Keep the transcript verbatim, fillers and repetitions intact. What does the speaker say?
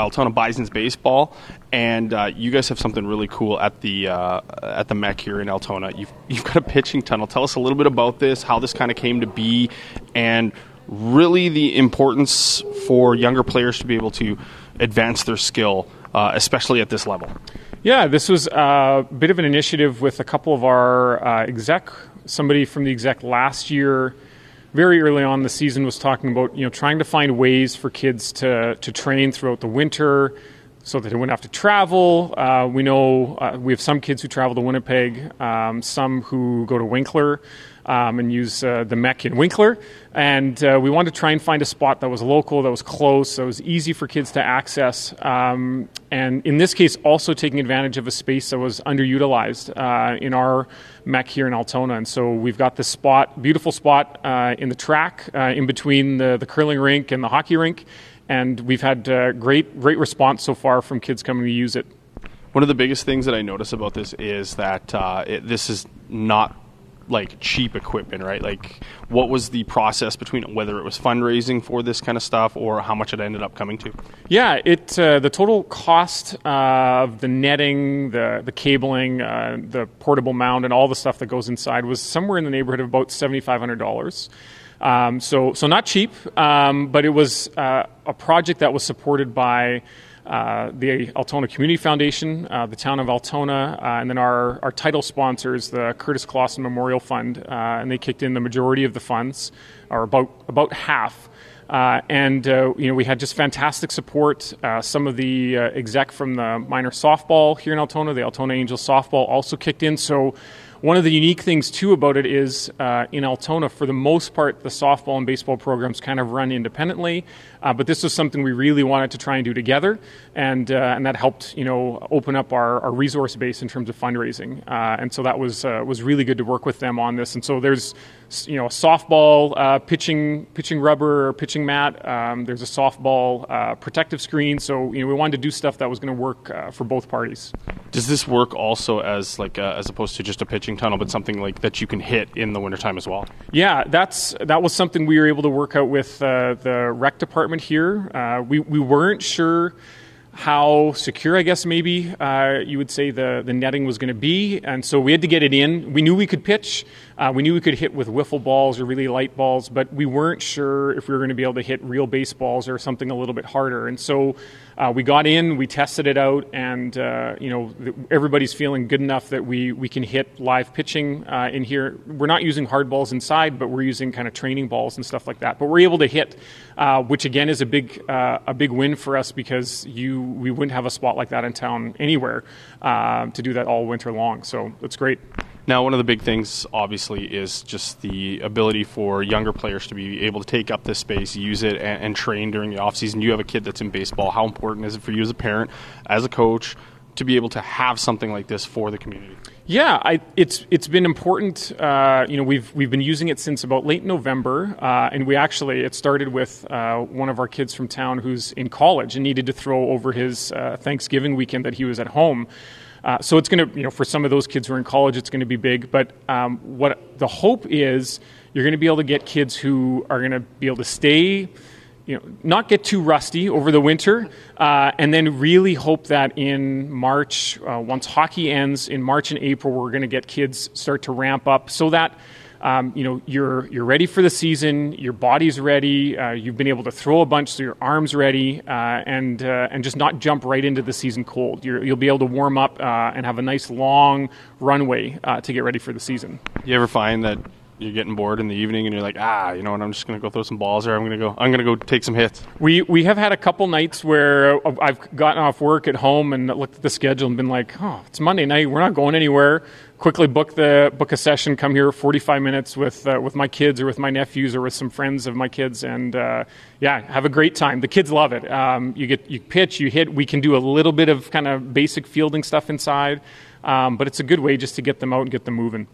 Altona Bison's baseball, and uh, you guys have something really cool at the uh, at the M E C here in Altona. You've you've got a pitching tunnel. Tell us a little bit about this, how this kind of came to be, and really the importance for younger players to be able to advance their skill, uh, especially at this level. Yeah, this was a bit of an initiative with a couple of our uh, exec. Somebody from the exec last year, very early on in the season, was talking about, you know, trying to find ways for kids to, to train throughout the winter so that they wouldn't have to travel. Uh, we know uh, we have some kids who travel to Winnipeg, um, some who go to Winkler um, and use uh, the M E C in Winkler. And uh, we wanted to try and find a spot that was local, that was close, that was easy for kids to access. Um, and in this case, also taking advantage of a space that was underutilized uh, in our M E C here in Altona. And so we've got this spot, beautiful spot uh, in the track, uh, in between the, the curling rink and the hockey rink. And we've had uh, great, great response so far from kids coming to use it. One of the biggest things that I notice about this is that uh, it, this is not like cheap equipment, right? Like, what was the process between whether it was fundraising for this kind of stuff or how much it ended up coming to? Yeah, it uh, the total cost uh, of the netting, the the cabling, uh, the portable mound, and all the stuff that goes inside was somewhere in the neighborhood of about seven thousand five hundred dollars. Um, so, so not cheap, um, but it was uh, a project that was supported by uh, the Altona Community Foundation, uh, the town of Altona, uh, and then our, our title sponsors, the Curtis Clausen Memorial Fund, uh, and they kicked in the majority of the funds, or about about half. Uh, and uh, you know, we had just fantastic support. Uh, some of the uh, exec from the minor softball here in Altona, the Altona Angels softball, also kicked in. So one of the unique things too about it is uh, in Altona, for the most part, the softball and baseball programs kind of run independently. Uh, but this was something we really wanted to try and do together, and uh, and that helped, you know, open up our, our resource base in terms of fundraising. Uh, and so that was uh, was really good to work with them on this. And so there's, you know, a softball uh, pitching pitching rubber or pitching mat. Um, there's a softball uh, protective screen. So, you know, we wanted to do stuff that was going to work uh, for both parties. Does this work also as like uh, as opposed to just a pitching tunnel, but something like that you can hit in the wintertime as well? Yeah, that's that was something we were able to work out with uh, the rec department here. Uh, we we weren't sure how secure, I guess, maybe uh, you would say the, the netting was going to be. And so we had to get it in. We knew we could pitch. Uh, we knew we could hit with wiffle balls or really light balls, but we weren't sure if we were going to be able to hit real baseballs or something a little bit harder. And so uh, we got in, we tested it out, and, uh, you know, everybody's feeling good enough that we, we can hit live pitching uh, in here. We're not using hard balls inside, but we're using kind of training balls and stuff like that. But we're able to hit, uh, which, again, is a big uh, a big win for us because you we wouldn't have a spot like that in town anywhere uh, to do that all winter long. So it's great. Now, one of the big things, obviously, is just the ability for younger players to be able to take up this space, use it, and, and train during the offseason. You have a kid that's in baseball. How important is it for you as a parent, as a coach, to be able to have something like this for the community? Yeah, I, it's it's been important. Uh, you know, we've we've been using it since about late November, uh, and we actually it started with uh, one of our kids from town who's in college and needed to throw over his uh, Thanksgiving weekend that he was at home. Uh, so it's going to, you know, for some of those kids who are in college, it's going to be big. But um, what the hope is, you're going to be able to get kids who are going to be able to stay, you know, not get too rusty over the winter, uh, and then really hope that in March, uh, once hockey ends in March and April, we're going to get kids start to ramp up so that um, you know you're you're ready for the season, your body's ready, uh, you've been able to throw a bunch, so your arm's ready, uh, and uh, and just not jump right into the season cold. You're, you'll be able to warm up uh, and have a nice long runway uh, to get ready for the season. You ever find that you're getting bored in the evening and you're like, ah, you know what, I'm just going to go throw some balls or I'm going to go, I'm going to go take some hits? We we have had a couple nights where I've gotten off work at home and looked at the schedule and been like, oh, it's Monday night, we're not going anywhere. Quickly book the book a session, come here forty-five minutes with uh, with my kids or with my nephews or with some friends of my kids, and uh, yeah, have a great time. The kids love it. Um, you get you pitch, you hit. We can do a little bit of kind of basic fielding stuff inside, um, but it's a good way just to get them out and get them moving.